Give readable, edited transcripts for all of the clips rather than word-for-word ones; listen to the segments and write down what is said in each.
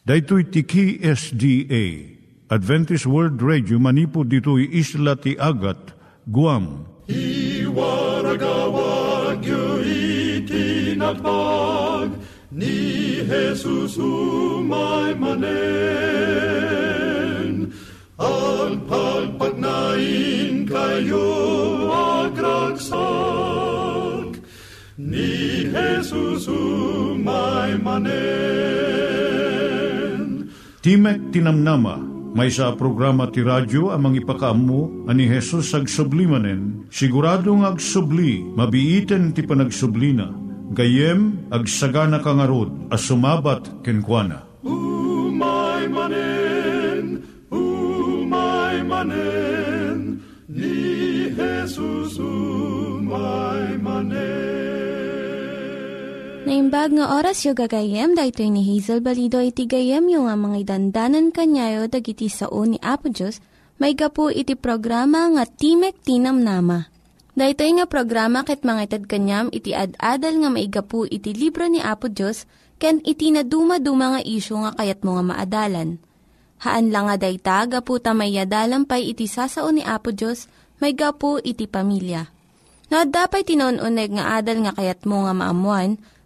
Daitoy tiki SDA Adventist World Radio manipod ditoy isla ti Agat, Guam. I waragawag yu itinatpag ni Jesus umay manen. Ang pagpagnain kayo agraksak ni Jesus umay manen. Timek ti Namnama. May sa programa ti radyo amang ipakaammo ani Hesus agsublimanen, siguradong agsubli, mabiiten ti panagsublina, gayem agsagana kangarod, as sumabat kenkwana. Umay manen, ni Hesus umay manen. Naimbag nga oras yung gagayem, dahil ni Hazel Balido iti gagayem yung nga mga dandanan kanyayo dagiti sao ni Apo Diyos, may gapu iti programa nga Timek ti Namnama. Dahil nga programa ket mga itad kanyam iti ad-adal nga may gapu iti libro ni Apo Diyos, ken iti na dumaduma nga isyo nga kayat mga maadalan. Haan lang nga dayta, gapu tamay yadalampay iti sao ni Apo Diyos, may gapu iti pamilya. Na dapat tinon-uneg nga adal nga kayat mga maamuan,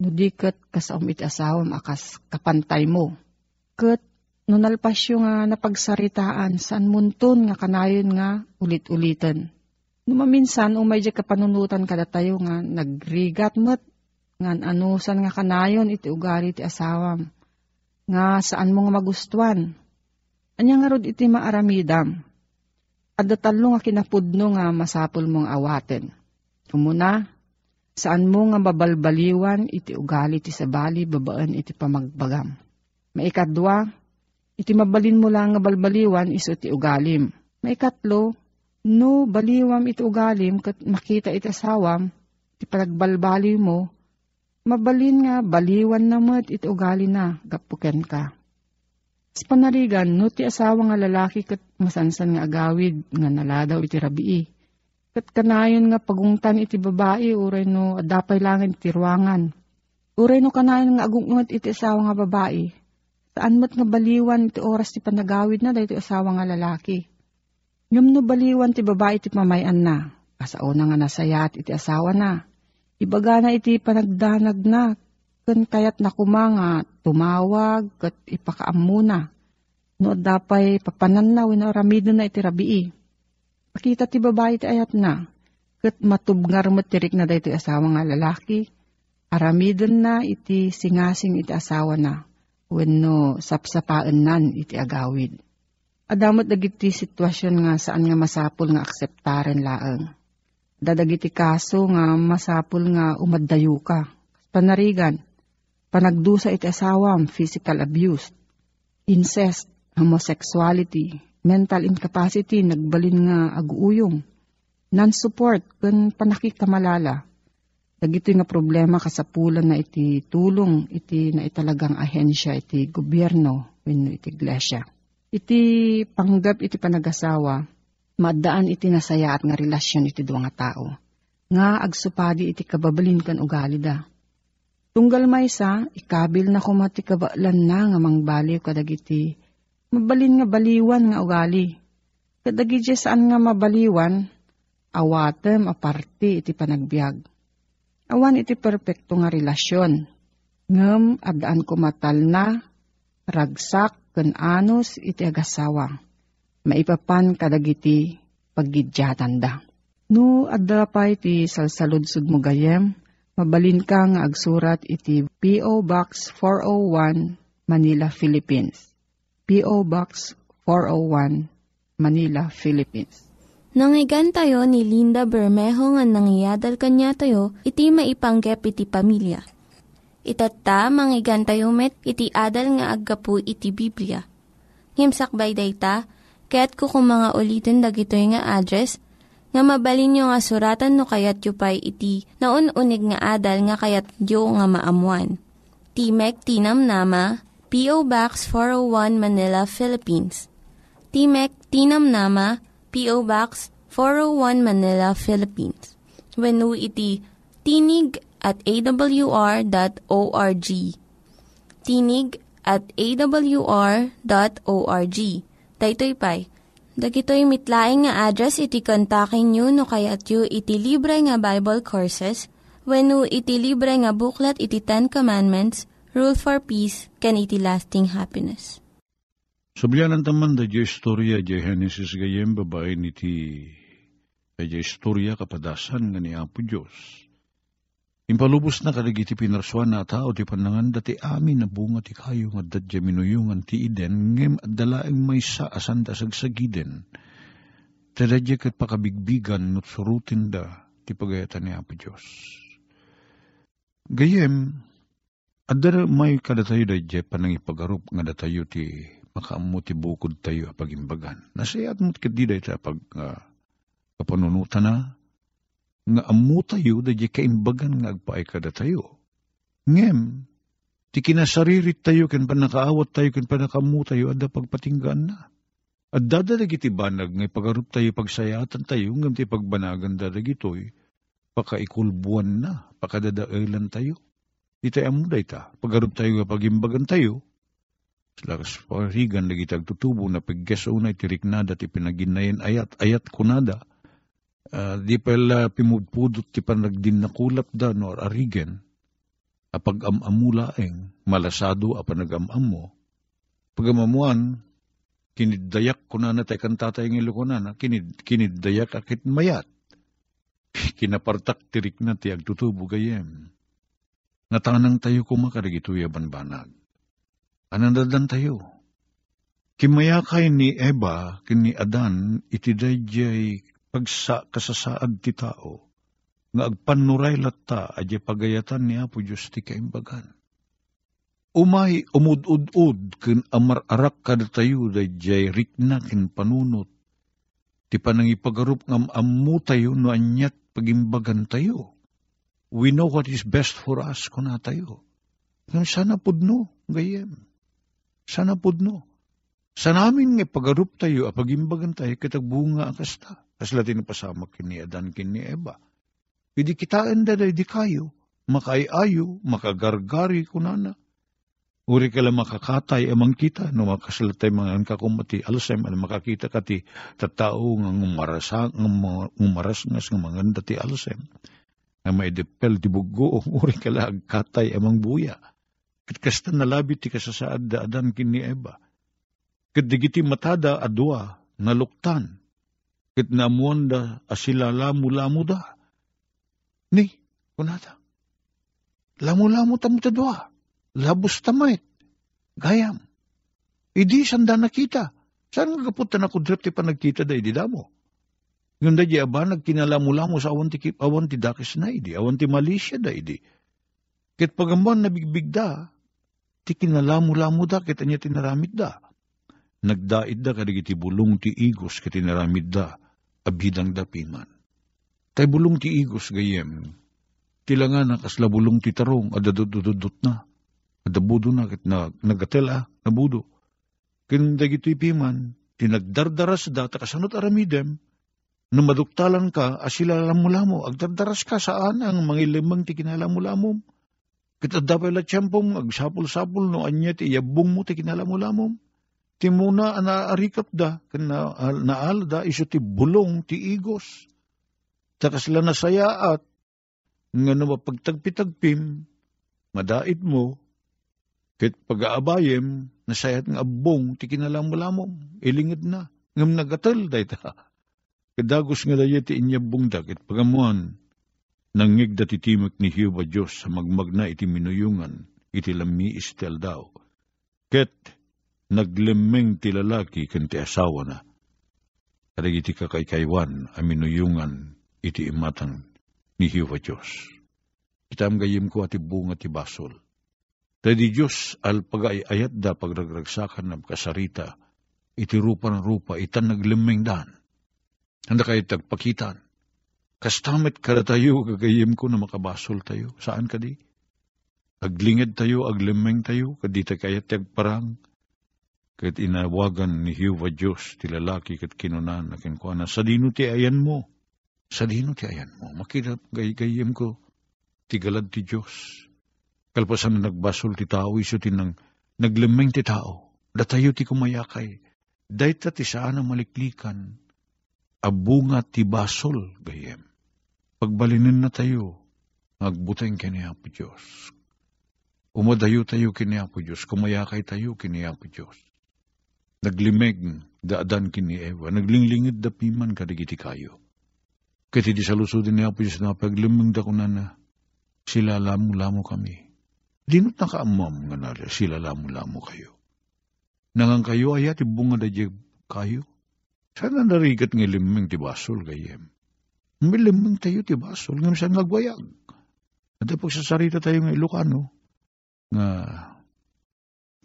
No di ket kasaom iti asawam akas kapantay mo. Ket no nalpasyo nga napagsaritaan saan munton nga kanayon nga ulit-ulitan. No maminsan umay di kapanunutan kada tayo nga nagrigat met ngan anusan nga kanayon iti ugali iti asawam. Nga saan mo nga magustuan. Anya nga rod iti maaramidam. Adda tallo nga kinapudno nga masapol mong awaten. Umuna, saan mo nga mabalbaliwan iti ugali iti sabali babaan iti pamagbagam. Maikadwa, iti mabalin mo lang nga balbaliwan iso iti ugalim. Maikatlo, no baliwam iti ugalim kat makita iti asawam, iti palagbalbali mo, mabalin nga baliwan namat iti ugali na gapuken ka. Sa panarigan, no ti asawa nga lalaki kat masansan nga agawid nga naladaw iti rabii. Kat kanayon nga pagungtan iti babae, uray no adapay langit iti ruangan. Uray no kanayon nga agungungat iti asawa nga babae. Saan mo't nga baliwan iti oras ti panagawid na dahil iti asawa nga lalaki. Ngam no baliwan ti babae iti pamayan na. Kasauna nga nasayat iti asawa na. Ibaga na iti panagdanag na. Kan kayat na kumanga, tumawag, kat ipakaamuna. No adapay papanan na, winaramido na iti rabii. Pakita ti babae ti ayat na, kat matubngar matirik na dahito asawa nga lalaki, aramidon na iti singasing iti asawa na, wenno sapsapaan nan iti agawid. Adamot dagiti sitwasyon nga saan nga masapul nga akseptaren laeng. Dadagiti kaso nga masapul nga umaddayo ka. Panarigan, panagdusa iti asawam, physical abuse, incest, homosexuality, mental incapacity, nagbalin nga aguuyong, non-support, kung panakikamalala. Dagito'y nga problema kasapulan na iti tulong, iti na italagang ahensya, iti gobyerno, wenno iti iglesia. Iti panggap, iti panagasawa, maddaan iti nasaya at nga relasyon iti duwa nga tao. Nga agsupadi iti kababalin kan ugali da. Tunggal maysa, ikabil na kumati kabalan na nga mangbaliw kadagiti, mabalin nga baliwan nga ugali. Kadagiti saan nga mabaliwan, awatem aparti iti panagbiag. Awan iti perpekto nga relasyon. Ngem addaan kumatal na, ragsak ken anos iti agasawa. Maipapan kadagiti paggidyatan da. No adda pay iti salsaludsod mo gayem, mabalin ka nga agsurat iti P.O. Box 401, Manila, Philippines. P.O. Box 401, Manila, Philippines. Nangyigan tayo ni Linda Bermejo nga nangyadal kanya tayo, iti maipanggep iti pamilya. Itata, mangyigan tayo met, iti adal nga aggapu iti Biblia. Ngimsakbay day ta, kaya't kukumanga ulitin dagito nga address, nga mabalin nyo nga suratan no kayat yu pa'y iti na unig nga adal nga kayat yu nga maamuan. Timek ti Namnama, P.O. Box 401 Manila, Philippines. Timek ti Namnama, P.O. Box 401 Manila, Philippines. Wenno iti tinigatawr.org. Tinigatawr.org. Daytoy pay. Dagitoy mitlaing nga address iti kontakin nyo no kayat yu iti libre nga Bible Courses wenno iti libre nga buklat iti Ten Commandments, Rule for Peace, can iti lasting happiness. Subliyanan taman da jay istorya jay Henesis gayem babae niti jay istorya kapadasan nga ni Apo Diyos. Impalubos na kaligiti pinarsuan na tao ti panangan dati amin na bunga ti kayo nga dadya minuyungan ti iden ngem at dalaeng may sa asan da sagsagiden. Tadadya kat pakabigbigan not surutin da ti pagayatan ni Apo Diyos. Gayem, at dara may kadatayo dadya panangipagarup nga datayo ti makamuti bukod tayo apagimbagan. Nasayat mo't kadiday ta pag kapanunutan na nga amu tayo dadya kaimbagan nga agpaay kada tayo. Ngem, ti kinasaririt tayo ken panakaawat tayo ken panakamu tayo adda pagpatinggaan na. At dadalag iti banag nga ipagarup tayo pagsayatan tayo ngem ti pagbanagan dadag ito'y pakaikulbuan na, pakadadailan tayo. Itay amu day ta, pagarup tayo nga pagimbagan tayo. Slakas parigan lagi tagtutubo na pagkasunay tiriknada ti pinaginayan ayat kunada. Di pala pimudpudot ti panagdin na kulap da no arigen apag amamulaeng malasado apanagam-am mo pagamamuan kiniddayak kunana tay kantata ing ilukunana kiniddayak akit mayat kinapartak tirik na ti agtutubo gayem natanang tayo kumakarigituya banbanag anandadan tayo kimayakay ni Eva kini Adan iti dayjay pagsa kasasaad ti tao, nga agpanuray latta adya pagayatan ni Apo Diyos ti kaimbagan. Umay umud-ud-ud kin amar-arak kada tayo dadyay rikna kin panunot, ti panangipagarup ng amu tayo no anyat pagimbagan tayo. We know what is best for us kuna tayo. Ngam sana pudno, gayem. Sana pudno. Sa namin nga pagarup tayo apagimbagan tayo kitagbunga akasta. As latin pasama kini Adan kini Eva. Idi kitaan daday di kayo, makaayayo, makagargari kunana. Uri kala makakatay amang kita, no makasalatay mga angkakumati alasem, ano makakita kati tatao nga ngumaras ngas nga manganda ti alasem. Na may depel ti bugo, uri kala agkatay amang buya. Katkasta nalabit ti kasasaad da Adan kini Eva. Kadigiti matada adwa, naluktan. Kit namuan da asila lamu-lamu da. Ni, kunata. Lamu-lamu tamu tadwa. Labos tamait. Gayam. Idi, saan da nakita? Saan nga kaputan ako drep ti panagkita da idida mo? Yung da di abanag kinalamu-lamu sa awan ti dakis na idi. Awan ti Malaysia da idi. Kit pagamban na bigbig da, ti kinalamu-lamu da, kita niya tinaramit da. Nagdait da kadigiti bulong ti igos kitinaramid da. Abidang dapiman. Tay bulong ti igos gayem, tilangan nakasla bulong ti tarong, adadudududut na, adabudo na, nagatela, nabudo. Kinundag ito'y piman, tinagdardaras da, takasanot aramidem, numaduktalan ka, asila lamu-lamu, agdardaras ka saan ang mangilimang ti kinalamu-lamom. Kitadapay la tiyempong, agsapul-sapul no anya ti yabong mo ti kinalamu-lamom. Timuna anaarikap da, naal da, iso ti bulong ti igos. Taka sila nasaya at, nga namapagtagpitagpim, madait mo, kit pag-aabayem, nasayat ng abong, ti kinalamulamom, ilingit na, ngam nagatal da ita. Kadagos nga dayo ti inyabong da, kit pagamuan, nangig da ti timek ni Jehova Diyos, sa magmag na iti minuyungan, iti lami istel daw. Kit, naglemeng ti lalaki ken ti asawa na. Kadagiti kakaykaywan a minuyungan iti imatang ni Jehova Diyos. Itam gayim ko ati bunga ti basol. Tadi Diyos al pagayayat da pagragragsakan ng kasarita iti rupa itan naglemeng dan. Handa kayo tagpakitan. Kastamit kada tayo kagayim ko na makabasol tayo. Saan kadi? Aglingid tayo, aglemeng tayo, kadita kayat tagparang. Kat inawagan ni Jehova Diyos, ti lalaki kat kinunan na kinkuana, sa dino ti ayan mo, sa dino ti ayan mo. Makita gayem ko, ti galad ti Diyos. Kalpasan na nagbasol ti tao, iso ti nang naglemeng ti tao, datayo ti kumayakay, dayta ti saan ang maliklikan, abunga ti basol, gayem. Pagbalinin na tayo, magbuteng kaniya po Diyos. Umadayo tayo kaniya po Diyos, kumayakay tayo kaniya po Diyos. Naglimeg da Adan kini Eva, naglinglingid da piman kadigiti kayo. Kati di sa lusodin ni Apo Diyos na paglimeng da kunana, Sila lamu-lamu kami. Dinot na kaamam nga nada, sila lamu-lamu kayo. Nangang kayo ayat ibunga da jeb kayo. Sana narigat ng liming tibasol kayem. May liming tayo tibasol, ngam saan nagwayag. At pag sasarita tayo ng Ilocano, nga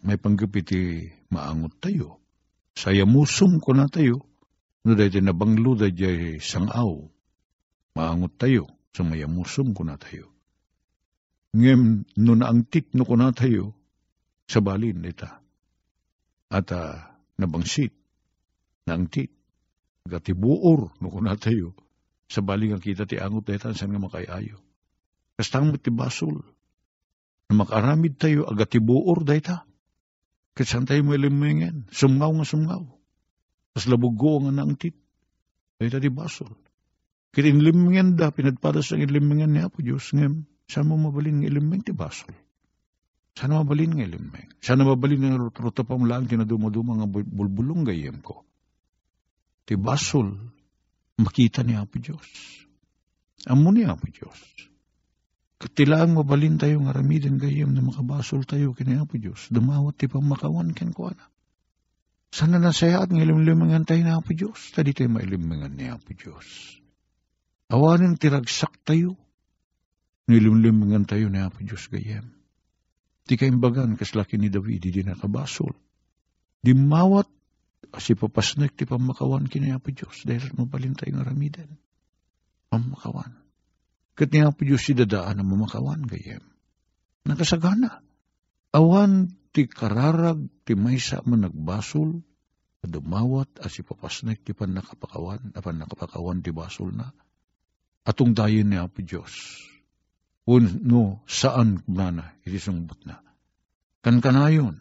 may panggapiti maangot tayo. Sayamusum ko na tayo, no dahil nabanglo da jay sangaw. Maangot tayo, sumayamusum ko na tayo. Ngem no naangtit no ko na tayo, sabalin nita. At nabangsit, naangtit, gatibuor no ko na tayo, sabalin ang kita ti angot nita, saan nga makayayo. Kastangot ti basol, na makaramid tayo, agatibuor dayta. Katsan tayo may limingin, sumgaw nga sumgaw. Tapos labugo nga naangtit, dayta ti basol. Kiting limingin da, pinadpadas ang ilimingan niya po Diyos, ngem. Saan mo mabalin ng ilimeng ti basol? Saan mabalin ng ilimeng? Saan mabalin ng ruta pang lang tinaduma-duma ng bulbulong gayem ko? Ti basol, makita ni Apo Diyos. Amo ni Apo Diyos. Katilaang mabalin tayo ng aramidin gayem na makabasol tayo kini Apo Diyos. Dumawat ti pang makawan ken ko ana. Saan na nasaya at ng ilimlimangan tayo ni Apo Diyos? Tadi tayo mailimangan ni Apo Diyos. Awanin tiragsak tayo. Nilimlimangan tayo na Apo Diyos gayem. Di kaimbagan, kaslaki ni David, di nakabasol. Di mawat, kasi papasnek, di pamakawan kini Apo Diyos, dahil mabalin tayo ng aramidan. Pamakawan. Kat ni Apo Diyos, sidadaan ang mamakawan gayem. Nakasagana. Awan, ti kararag, ti maysa man nagbasol, dumawat, asi papasnek, di pan nakapakawan, ti basol na. Atong dayin ni Apo Diyos. No, saan kumana, iti sungbat na. Kankanayon,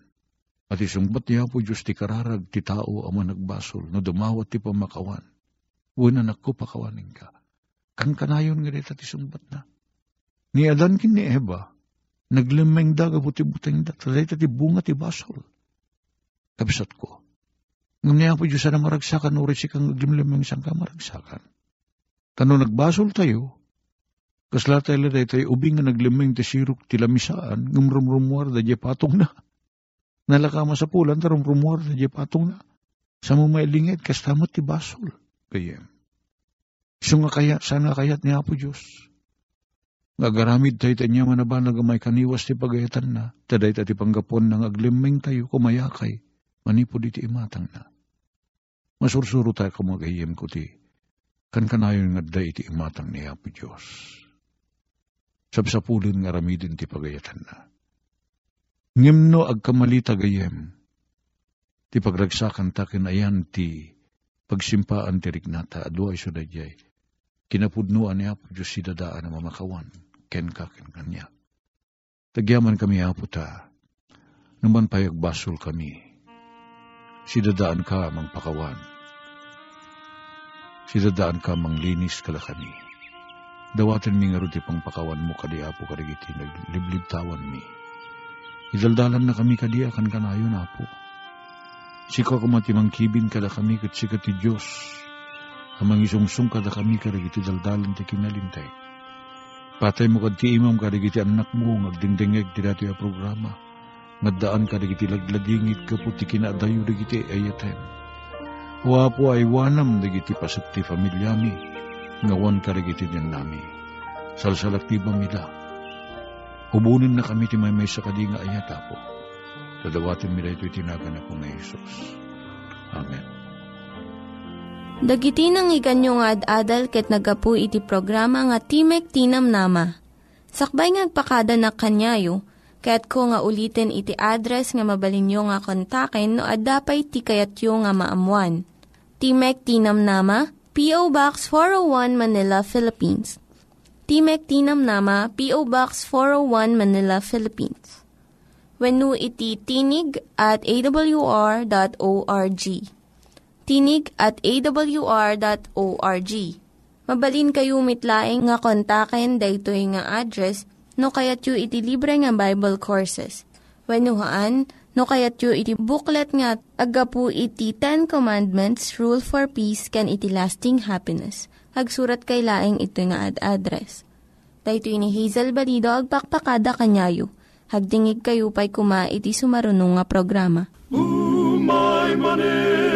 at isungbat niya po Diyos ti kararag ti tao ama nagbasol, no dumawat ti pamakawan. Una naku pakawanin ka. Kankanayon nga dito at isungbat na. Ni Adan kin ni Eva, naglimeng daga po ti buteng data, dito ti bunga ti basol. Kabisat ko, ngam niya po Diyos na maragsakan, uri si kang naglimeng saan ka maragsakan. Tano nagbasol tayo, kasla tayo tayo ubing nga naglimeng tisirok tilamisaan, ngumrumrumuar da je patong na. Nalakama sa pulan, tarumrumuar da je patong na. Sa mumailingit, kastamot ti basol. Kaya, iso nga kaya, sana kayat ni Apo Diyos. Nagaramid tayo tanya manabanag may kaniwas ti pagayatan na, taday tati panggapon ng aglimeng tayo, kumayakay, manipo di ti imatang na. Masursuro tayo kumagayem ko ti, kankanayon nga da iti imatang ni Apo Diyos. Sabsapulin nga ramidin ti pagayatan na. Ngimno agkamalita gayem, ti pagragsakan takin ayan ti pagsimpaan ti Rignata, aduay so dayay, kinapudnuan ni Apo Diyos si dadaan na mamakawan, ken kakin kanya. Tagyaman kami, Apo ta, naman payagbasol kami, si dadaan ka mang pakawan, si dadaan ka mang linis kalakani. Dawatan mi nga rin pangpakawan mo, kadiapo karigiti, nagliblibtawan mi. Idaldalan na kami kadiakan kanayon, Apo. Sika kumatimang kibin kada kami, kat sika ti Diyos. Amang isungsung kada kami karigiti, daldalan ti kinalintay. Patay mo kad ti imam karigiti anak mo, ngagdingdingeg ti dati a programa. Ngaddaan karigiti lagladingit kaput ti kinadayo rigiti ayatem. O Apo ay wanam rigiti pasap ti familia mi. Ngawan karigiti din nami. Salsalaktiba mida. Hubunin na kami ti may sa kadinga ayat, Apo. Tadawatin mida ito'y tinagan ako na Isus. Amen. Dagiti nangyiganyo nga ad-adal ket nagapu iti programa nga Timek ti Namnama. Sakbay ngagpakada na kanyayo, ket ko nga ulitin iti address nga mabalinyo nga kontaken no ad-dapay ti kayatyo nga maamuan. Timek ti Namnama, P.O. Box 401 Manila, Philippines. Timek ti Namnama, P.O. Box 401 Manila, Philippines. Wenno iti tinigatawr.org. Tinigatawr.org. Mabalin kayo mitlaing nga kontaken daytoy nga address no kayatyo iti libre nga Bible Courses. Wennohaan no kayat yu iti booklet nga agapu iti 10 Commandments, Rule for Peace, can iti lasting happiness. Hagsurat kay laing ito nga ad-address. Dahito ini Hazel Balido agpakpakada kanyayo. Hagdingig kayo pa'y kuma iti sumarunong nga programa. Umay manin.